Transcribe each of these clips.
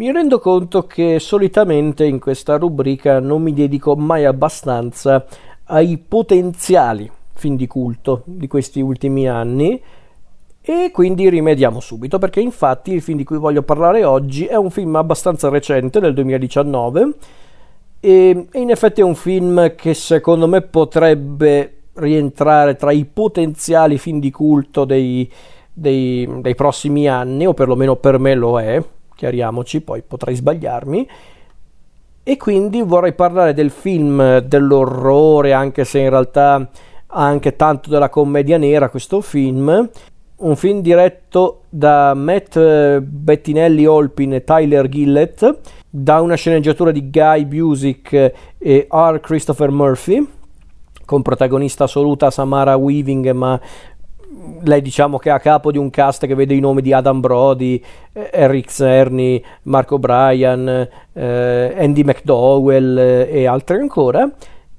Mi rendo conto che solitamente in questa rubrica non mi dedico mai abbastanza ai potenziali film di culto di questi ultimi anni, e quindi rimediamo subito, perché infatti il film di cui voglio parlare oggi è un film abbastanza recente, del 2019, e in effetti è un film che secondo me potrebbe rientrare tra i potenziali film di culto dei prossimi anni, o perlomeno per me lo è, chiariamoci, poi potrei sbagliarmi. E quindi vorrei parlare del film dell'orrore, anche se in realtà ha anche tanto della commedia nera questo film, un film diretto da Matt Bettinelli Olpin e Tyler Gillett, da una sceneggiatura di Guy Music e R. Christopher Murphy, con protagonista assoluta Samara Weaving, ma lei diciamo che è a capo di un cast che vede i nomi di Adam Brody, Eric Cerny, Mark O'Brien, Andie MacDowell e altri ancora.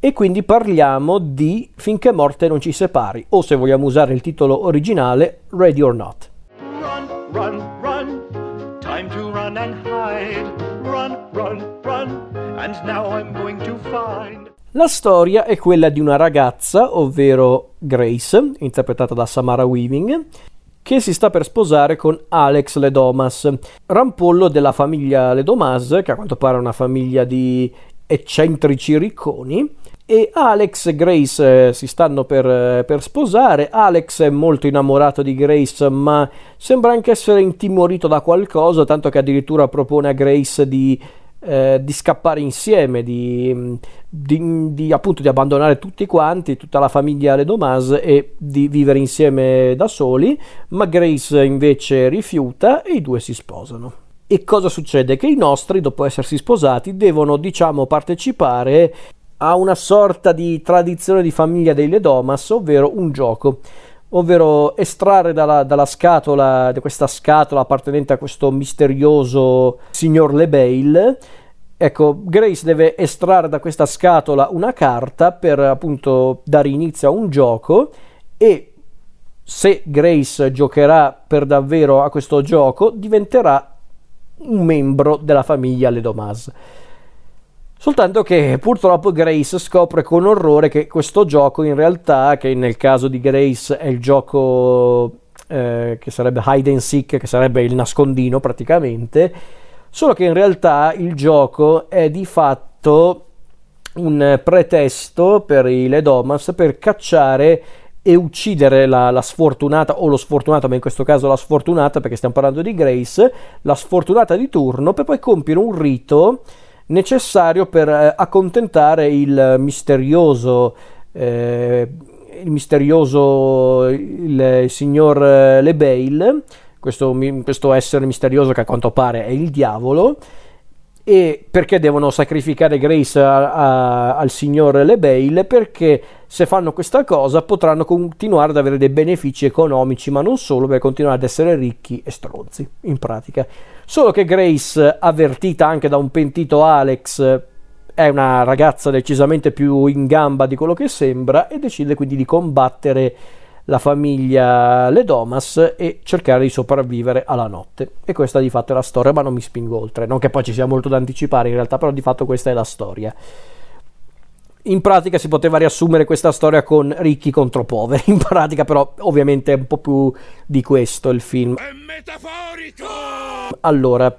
E quindi parliamo di Finché morte non ci separi, o se vogliamo usare il titolo originale, Ready or Not. Run, run, run, time to run and hide. Run, run, run, and now I'm going to find. La storia è quella di una ragazza, ovvero Grace, interpretata da Samara Weaving, che si sta per sposare con Alex Le Domas, rampollo della famiglia Le Domas, che a quanto pare è una famiglia di eccentrici ricconi. E Alex e Grace si stanno per sposare. Alex è molto innamorato di Grace, ma sembra anche essere intimorito da qualcosa, tanto che addirittura propone a Grace di scappare insieme, appunto di abbandonare tutti quanti, tutta la famiglia Le Domas, e di vivere insieme da soli. Ma Grace invece rifiuta e i due si sposano. E cosa succede? Che i nostri, dopo essersi sposati, devono partecipare a una sorta di tradizione di famiglia dei Le Domas, ovvero un gioco, ovvero estrarre da questa scatola appartenente a questo misterioso signor Le Bail. Ecco, Grace deve estrarre da questa scatola una carta per appunto dare inizio a un gioco, e se Grace giocherà per davvero a questo gioco diventerà un membro della famiglia Le Domas. Soltanto che purtroppo Grace scopre con orrore che questo gioco, in realtà, che nel caso di Grace è il gioco che sarebbe hide and seek, che sarebbe il nascondino praticamente, solo che in realtà il gioco è di fatto un pretesto per i Le Domas per cacciare e uccidere la sfortunata, o lo sfortunato, ma in questo caso la sfortunata, perché stiamo parlando di Grace, la sfortunata di turno, per poi compiere un rito necessario per accontentare il signor Le Bail, questo essere misterioso che a quanto pare è il diavolo. E perché devono sacrificare Grace al signor Le Bail? Perché se fanno questa cosa potranno continuare ad avere dei benefici economici, ma non solo, per continuare ad essere ricchi e stronzi, in pratica. Solo che Grace, avvertita anche da un pentito Alex, è una ragazza decisamente più in gamba di quello che sembra, e decide quindi di combattere la famiglia Le Domas e cercare di sopravvivere alla notte. E questa di fatto è la storia, ma non mi spingo oltre, non che poi ci sia molto da anticipare in realtà, però di fatto questa è la storia. In pratica si poteva riassumere questa storia con ricchi contro poveri, in pratica, però ovviamente è un po' più di questo il film. È metaforico! Allora,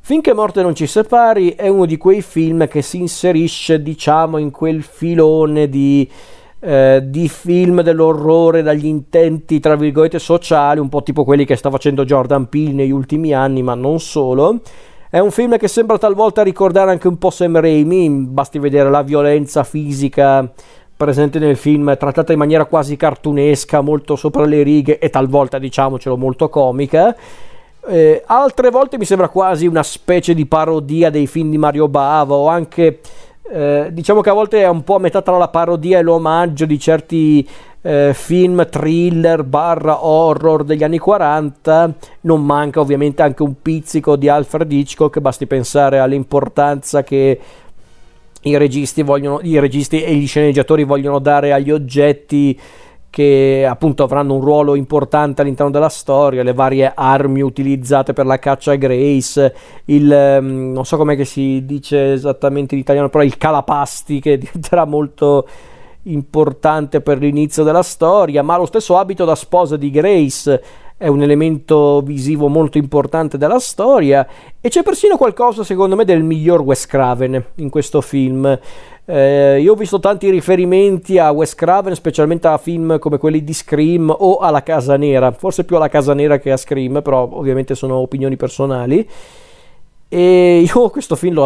Finché morte non ci separi è uno di quei film che si inserisce in quel filone di film dell'orrore dagli intenti tra virgolette sociali, un po' tipo quelli che sta facendo Jordan Peele negli ultimi anni, ma non solo. È un film che sembra talvolta ricordare anche un po' Sam Raimi, basti vedere la violenza fisica presente nel film, trattata in maniera quasi cartunesca, molto sopra le righe e talvolta, diciamocelo, molto comica. Altre volte mi sembra quasi una specie di parodia dei film di Mario Bava, o anche che a volte è un po' a metà tra la parodia e l'omaggio di certi film thriller /horror degli anni 40. Non manca ovviamente anche un pizzico di Alfred Hitchcock, basti pensare all'importanza che i registi e gli sceneggiatori vogliono dare agli oggetti che appunto avranno un ruolo importante all'interno della storia, le varie armi utilizzate per la caccia a Grace, il non so com'è che si dice esattamente in italiano, però il calapasti che diventerà molto importante per l'inizio della storia, ma lo stesso abito da sposa di Grace è un elemento visivo molto importante della storia, e c'è persino qualcosa secondo me del miglior Wes Craven in questo film. Io ho visto tanti riferimenti a Wes Craven, specialmente a film come quelli di Scream o alla Casa Nera, forse più alla Casa Nera che a Scream, però ovviamente sono opinioni personali, e io questo film l'ho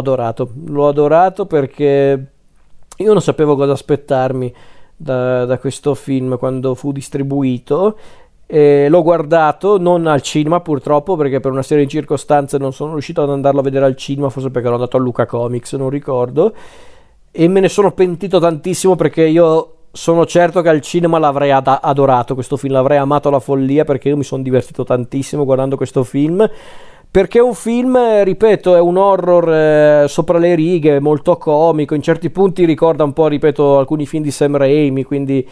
adorato perché io non sapevo cosa aspettarmi da questo film quando fu distribuito. L'ho guardato non al cinema purtroppo, perché per una serie di circostanze non sono riuscito ad andarlo a vedere al cinema, forse perché ero andato a Luca Comics, non ricordo, e me ne sono pentito tantissimo, perché io sono certo che al cinema l'avrei adorato questo film, l'avrei amato alla follia, perché io mi sono divertito tantissimo guardando questo film, perché è un film, ripeto, è un horror sopra le righe, molto comico, in certi punti ricorda un po', ripeto, alcuni film di Sam Raimi, quindi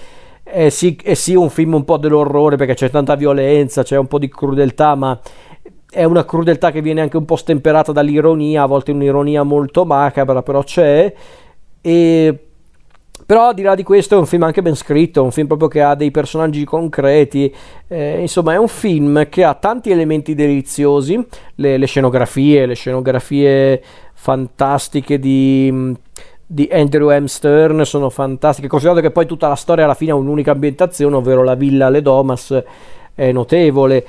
Sì, un film un po' dell'orrore, perché c'è tanta violenza, c'è un po' di crudeltà, ma è una crudeltà che viene anche un po' stemperata dall'ironia, a volte un'ironia molto macabra, però c'è. Però al di là di questo è un film anche ben scritto, è un film proprio che ha dei personaggi concreti, insomma è un film che ha tanti elementi deliziosi, le scenografie fantastiche di Andrew M. Stern sono fantastiche, considerato che poi tutta la storia alla fine ha un'unica ambientazione, ovvero la villa Le Domas, è notevole,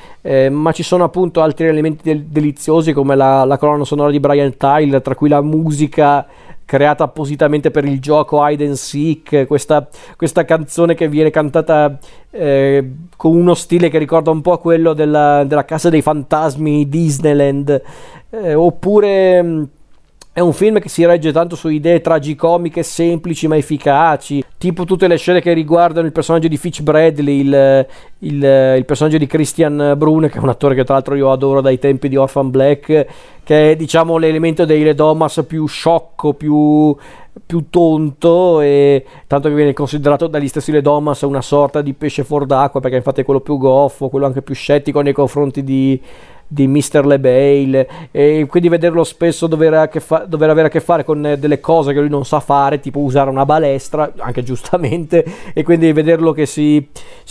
ma ci sono appunto altri elementi deliziosi come la colonna sonora di Brian Tyler, tra cui la musica creata appositamente per il gioco Hide and Seek, questa canzone che viene cantata con uno stile che ricorda un po' quello della Casa dei Fantasmi Disneyland, oppure... È un film che si regge tanto su idee tragicomiche semplici ma efficaci, tipo tutte le scene che riguardano il personaggio di Fitch Bradley, il personaggio di Christian Brune, che è un attore che tra l'altro io adoro dai tempi di Orphan Black, che è diciamo l'elemento dei Le Domas più sciocco, più tonto, e tanto che viene considerato dagli stessi Le Domas una sorta di pesce fuor d'acqua, perché infatti è quello più goffo, quello anche più scettico nei confronti di Mr. Le Bail, e quindi vederlo spesso dover avere a che fare con delle cose che lui non sa fare, tipo usare una balestra, anche giustamente, e quindi vederlo che si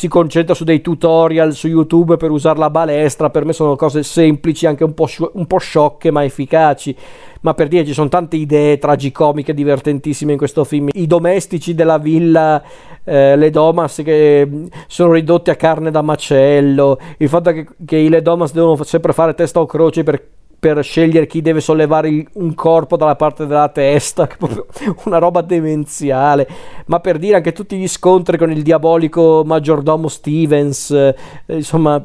concentra su dei tutorial su YouTube per usare la balestra, per me sono cose semplici, anche un po' sciocche ma efficaci. Ma per dire, ci sono tante idee tragicomiche divertentissime in questo film. I domestici della villa Le Domas che sono ridotti a carne da macello, il fatto che i Le Domas devono sempre fare testa o croce per scegliere chi deve sollevare un corpo dalla parte della testa, una roba demenziale. Ma per dire, anche tutti gli scontri con il diabolico maggiordomo Stevens, insomma...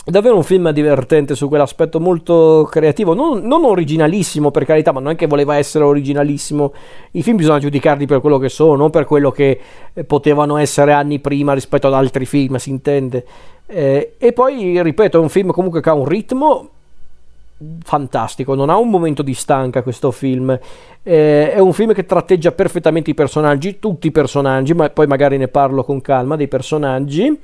È davvero un film divertente su quell'aspetto, molto creativo, non originalissimo per carità, ma non è che voleva essere originalissimo. I film bisogna giudicarli per quello che sono, non per quello che potevano essere anni prima rispetto ad altri film, si intende. E poi, ripeto, è un film comunque che ha un ritmo fantastico, non ha un momento di stanca questo film, è un film che tratteggia perfettamente i personaggi, tutti i personaggi, ma poi magari ne parlo con calma dei personaggi.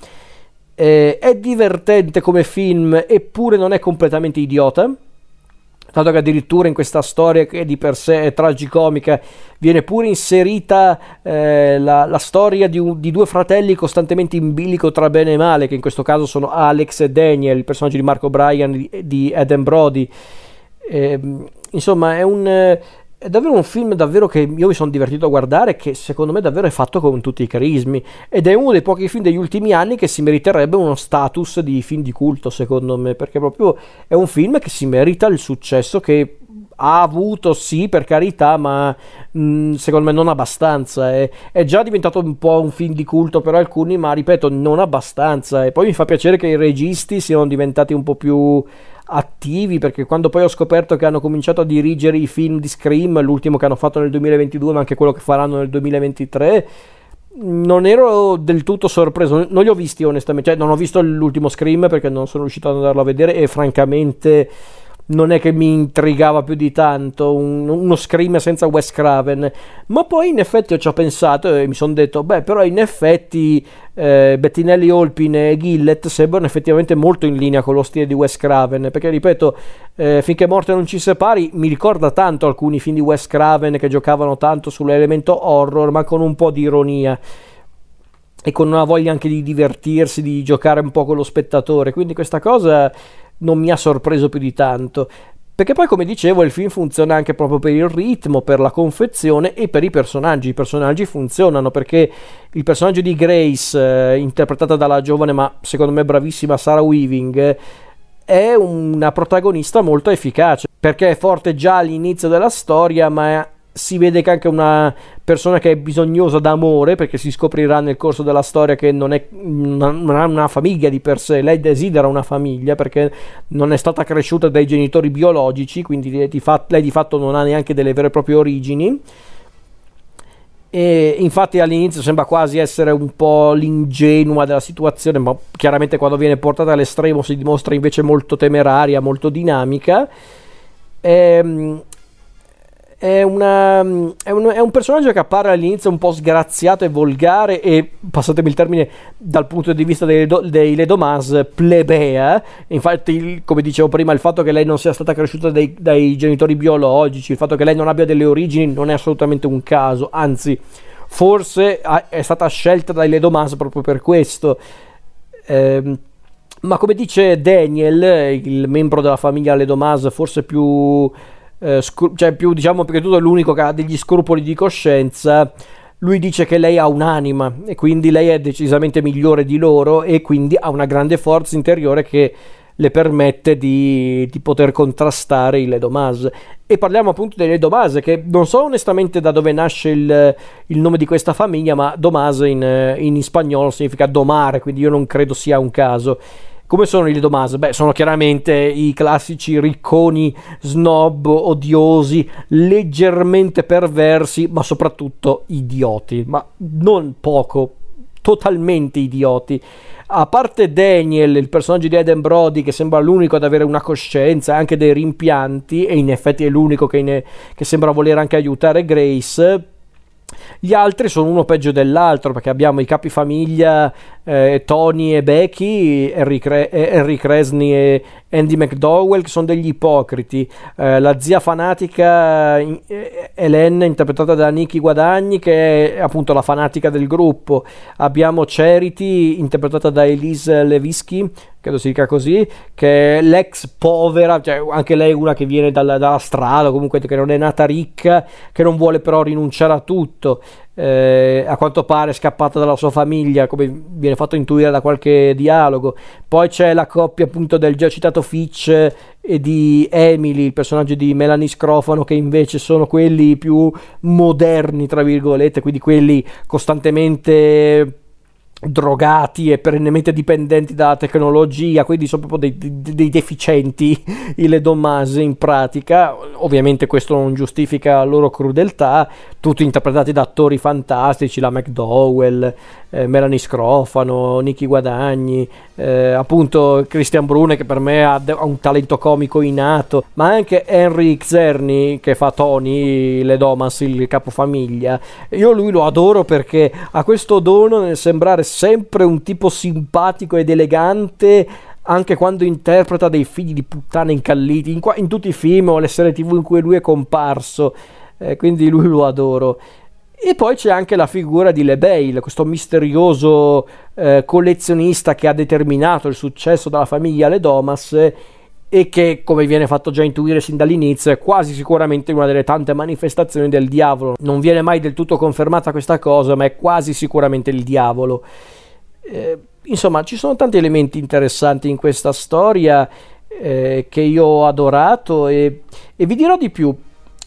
È divertente come film, eppure non è completamente idiota, tanto che addirittura in questa storia, che di per sé è tragicomica, viene pure inserita la storia di due fratelli costantemente in bilico tra bene e male, che in questo caso sono Alex e Daniel, il personaggio di Mark O'Brien di Adam Brody. Insomma è davvero un film davvero che io mi sono divertito a guardare, che secondo me davvero è fatto con tutti i crismi, ed è uno dei pochi film degli ultimi anni che si meriterebbe uno status di film di culto secondo me, perché proprio è un film che si merita il successo che ha avuto, sì per carità, ma secondo me non abbastanza. È già diventato un po' un film di culto per alcuni, ma ripeto non abbastanza, e poi mi fa piacere che i registi siano diventati un po' più attivi, perché quando poi ho scoperto che hanno cominciato a dirigere i film di Scream, l'ultimo che hanno fatto nel 2022 ma anche quello che faranno nel 2023, non ero del tutto sorpreso, non li ho visti onestamente, cioè non ho visto l'ultimo Scream perché non sono riuscito ad andarlo a vedere, e francamente non è che mi intrigava più di tanto uno Scream senza Wes Craven, ma poi in effetti ci ho pensato e mi sono detto, beh, però in effetti Bettinelli Olpin e Gillett sembrano effettivamente molto in linea con lo stile di Wes Craven, perché ripeto, finché morte non ci separi mi ricorda tanto alcuni film di Wes Craven che giocavano tanto sull'elemento horror ma con un po' di ironia e con una voglia anche di divertirsi, di giocare un po' con lo spettatore, quindi questa cosa non mi ha sorpreso più di tanto, perché poi, come dicevo, il film funziona anche proprio per il ritmo, per la confezione e per i personaggi. I personaggi funzionano perché il personaggio di Grace, interpretata dalla giovane ma secondo me bravissima Samara Weaving, è una protagonista molto efficace, perché è forte già all'inizio della storia, ma si vede che anche una persona che è bisognosa d'amore, perché si scoprirà nel corso della storia che non ha una famiglia di per sé. Lei desidera una famiglia perché non è stata cresciuta dai genitori biologici, quindi lei di fatto non ha neanche delle vere e proprie origini, e infatti all'inizio sembra quasi essere un po' l'ingenua della situazione, ma chiaramente quando viene portata all'estremo si dimostra invece molto temeraria, molto dinamica. È un personaggio che appare all'inizio un po' sgraziato e volgare e, passatemi il termine, dal punto di vista dei Le Domas, plebea. Infatti, come dicevo prima, il fatto che lei non sia stata cresciuta dai genitori biologici, il fatto che lei non abbia delle origini non è assolutamente un caso, anzi forse è stata scelta dai Le Domas proprio per questo. Ma come dice Daniel, il membro della famiglia Le Domas forse più diciamo, perché tutto è l'unico che ha degli scrupoli di coscienza, lui dice che lei ha un'anima e quindi lei è decisamente migliore di loro e quindi ha una grande forza interiore che le permette di poter contrastare i Le Domas. E parliamo appunto dei Le Domas, che non so onestamente da dove nasce il nome di questa famiglia, ma Domas in spagnolo significa domare, quindi io non credo sia un caso. Come sono i Le Domas? Beh, sono chiaramente i classici ricconi, snob, odiosi, leggermente perversi, ma soprattutto idioti, ma non poco, totalmente idioti. A parte Daniel, il personaggio di Adam Brody, che sembra l'unico ad avere una coscienza, anche dei rimpianti, e in effetti è l'unico che sembra voler anche aiutare Grace, gli altri sono uno peggio dell'altro, perché abbiamo i capifamiglia Tony e Becky, Henry Czerny e Andie MacDowell, che sono degli ipocriti, la zia fanatica Helen, interpretata da Nikki Guadagni, che è appunto la fanatica del gruppo. Abbiamo Charity, interpretata da Elise Levisky, credo si dica così, che è l'ex povera, cioè anche lei una che viene dalla strada, comunque che non è nata ricca, che non vuole però rinunciare a tutto. A quanto pare è scappata dalla sua famiglia, come viene fatto intuire da qualche dialogo. Poi c'è la coppia appunto del già citato Fitch e di Emily, il personaggio di Melanie Scrofano, che invece sono quelli più moderni tra virgolette, quindi quelli costantemente drogati e perennemente dipendenti dalla tecnologia, quindi sono proprio dei deficienti i Le Domas in pratica. Ovviamente questo non giustifica la loro crudeltà, tutti interpretati da attori fantastici, la McDowell, Melanie Scrofano, Nikki Guadagni, appunto Christian Brune, che per me ha un talento comico innato, ma anche Henry Czerny, che fa Tony Le Domas, il capofamiglia. Io lui lo adoro perché ha questo dono nel sembrare sempre un tipo simpatico ed elegante, anche quando interpreta dei figli di puttana incalliti in tutti i film o le serie tv in cui lui è comparso, quindi lui lo adoro. E poi c'è anche la figura di Le Bail, questo misterioso collezionista che ha determinato il successo della famiglia Le Domas e che, come viene fatto già intuire sin dall'inizio, è quasi sicuramente una delle tante manifestazioni del diavolo. Non viene mai del tutto confermata questa cosa, ma è quasi sicuramente il diavolo. Insomma, ci sono tanti elementi interessanti in questa storia che io ho adorato e vi dirò di più.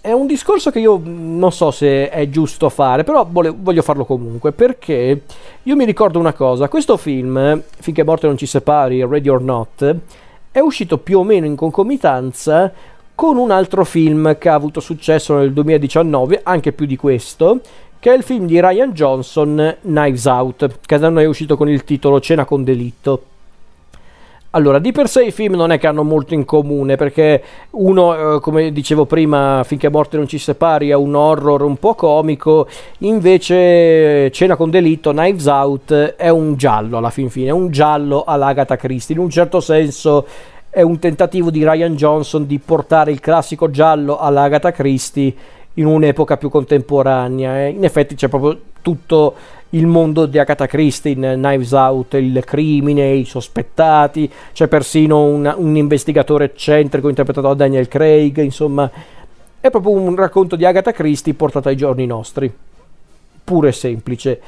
È un discorso che io non so se è giusto fare, però voglio farlo comunque, perché io mi ricordo una cosa. Questo film, Finché morte non ci separi, Ready or Not, è uscito più o meno in concomitanza con un altro film che ha avuto successo nel 2019, anche più di questo, che è il film di Rian Johnson, Knives Out, che da noi è uscito con il titolo Cena con delitto. Allora, di per sé i film non è che hanno molto in comune, perché uno, come dicevo prima, Finché morte non ci separi, è un horror un po' comico, invece Cena con delitto, Knives Out, è un giallo alla fin fine, è un giallo all'Agatha Christie, in un certo senso è un tentativo di Rian Johnson di portare il classico giallo all'Agatha Christie in un'epoca più contemporanea. In effetti c'è proprio tutto il mondo di Agatha Christie in Knives Out, il crimine, i sospettati, c'è persino un investigatore eccentrico interpretato da Daniel Craig, insomma è proprio un racconto di Agatha Christie portato ai giorni nostri, pure semplice.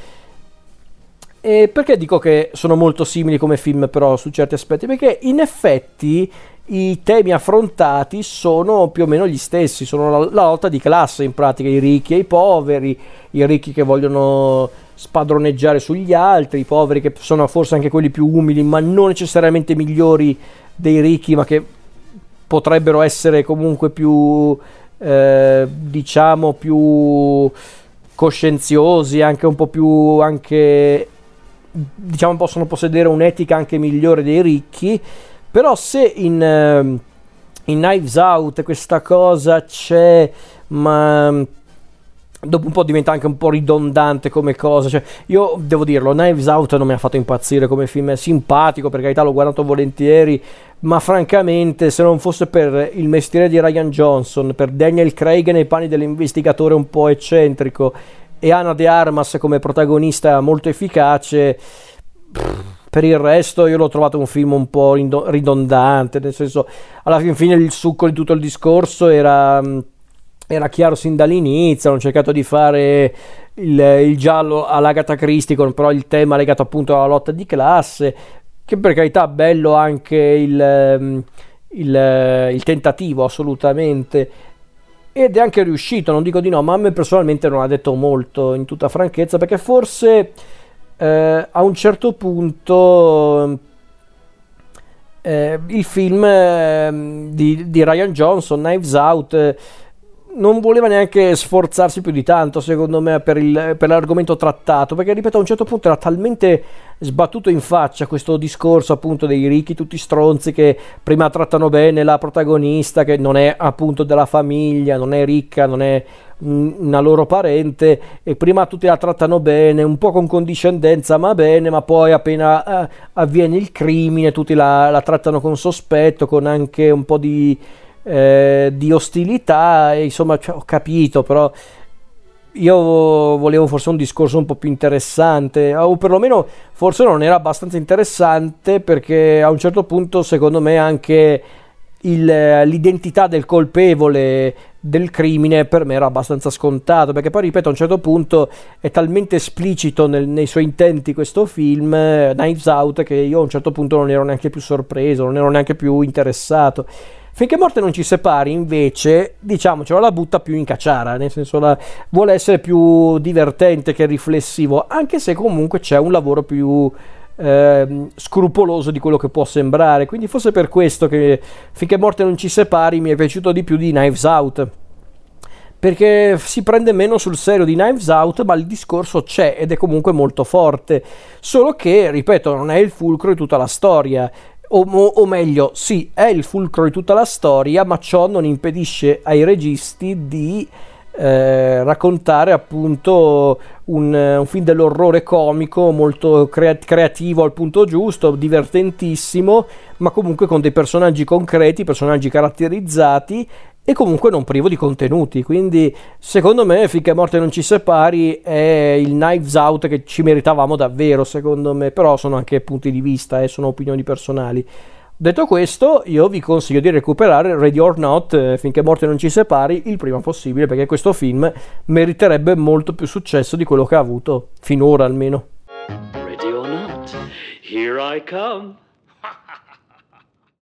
E perché dico che sono molto simili come film però su certi aspetti? Perché in effetti i temi affrontati sono più o meno gli stessi, sono la lotta di classe in pratica, i ricchi e i poveri, i ricchi che vogliono spadroneggiare sugli altri, i poveri che sono forse anche quelli più umili ma non necessariamente migliori dei ricchi, ma che potrebbero essere comunque più diciamo più coscienziosi, anche un po' più, anche diciamo possono possedere un'etica anche migliore dei ricchi. Però se in Knives Out questa cosa c'è, ma dopo un po' diventa anche un po' ridondante come cosa, cioè io devo dirlo, Knives Out non mi ha fatto impazzire come film, è simpatico per carità, l'ho guardato volentieri, ma francamente se non fosse per il mestiere di Rian Johnson, per Daniel Craig nei panni dell'investigatore un po' eccentrico e Ana de Armas come protagonista molto efficace, per il resto io l'ho trovato un film un po' ridondante, nel senso alla fin fine il succo di tutto il discorso era chiaro sin dall'inizio, hanno cercato di fare il giallo all'Agatha Christie con però il tema legato appunto alla lotta di classe, che per carità bello anche il tentativo assolutamente, ed è anche riuscito, non dico di no, ma a me personalmente non ha detto molto in tutta franchezza, perché forse a un certo punto il film di Rian Johnson, Knives Out, non voleva neanche sforzarsi più di tanto secondo me per l'argomento trattato, perché ripeto a un certo punto era talmente sbattuto in faccia questo discorso appunto dei ricchi tutti stronzi che prima trattano bene la protagonista che non è appunto della famiglia, non è ricca, non è una loro parente, e prima tutti la trattano bene, un po' con condiscendenza ma bene, ma poi appena avviene il crimine tutti la trattano con sospetto, con anche un po' di ostilità, e insomma cioè, ho capito, però io volevo forse un discorso un po' più interessante, o perlomeno forse non era abbastanza interessante, perché a un certo punto secondo me anche l'identità del colpevole del crimine per me era abbastanza scontato, perché poi ripeto a un certo punto è talmente esplicito nei suoi intenti questo film Knives Out che io a un certo punto non ero neanche più sorpreso, non ero neanche più interessato. Finché morte non ci separi invece diciamocelo, la butta più in cacciara, nel senso vuole essere più divertente che riflessivo, anche se comunque c'è un lavoro più scrupoloso di quello che può sembrare, quindi forse per questo che Finché morte non ci separi mi è piaciuto di più di Knives Out, perché si prende meno sul serio di Knives Out, ma il discorso c'è ed è comunque molto forte, solo che ripeto non è il fulcro di tutta la storia, o meglio sì è il fulcro di tutta la storia, ma ciò non impedisce ai registi di raccontare appunto un film dell'orrore comico molto creativo al punto giusto, divertentissimo, ma comunque con dei personaggi concreti, personaggi caratterizzati e comunque non privo di contenuti. Quindi secondo me Finché morte non ci separi è il Knives Out che ci meritavamo davvero secondo me, però sono anche punti di vista sono opinioni personali. Detto questo, io vi consiglio di recuperare Ready or Not, Finché morte non ci separi, il prima possibile, perché questo film meriterebbe molto più successo di quello che ha avuto finora almeno. Ready or not, here I come.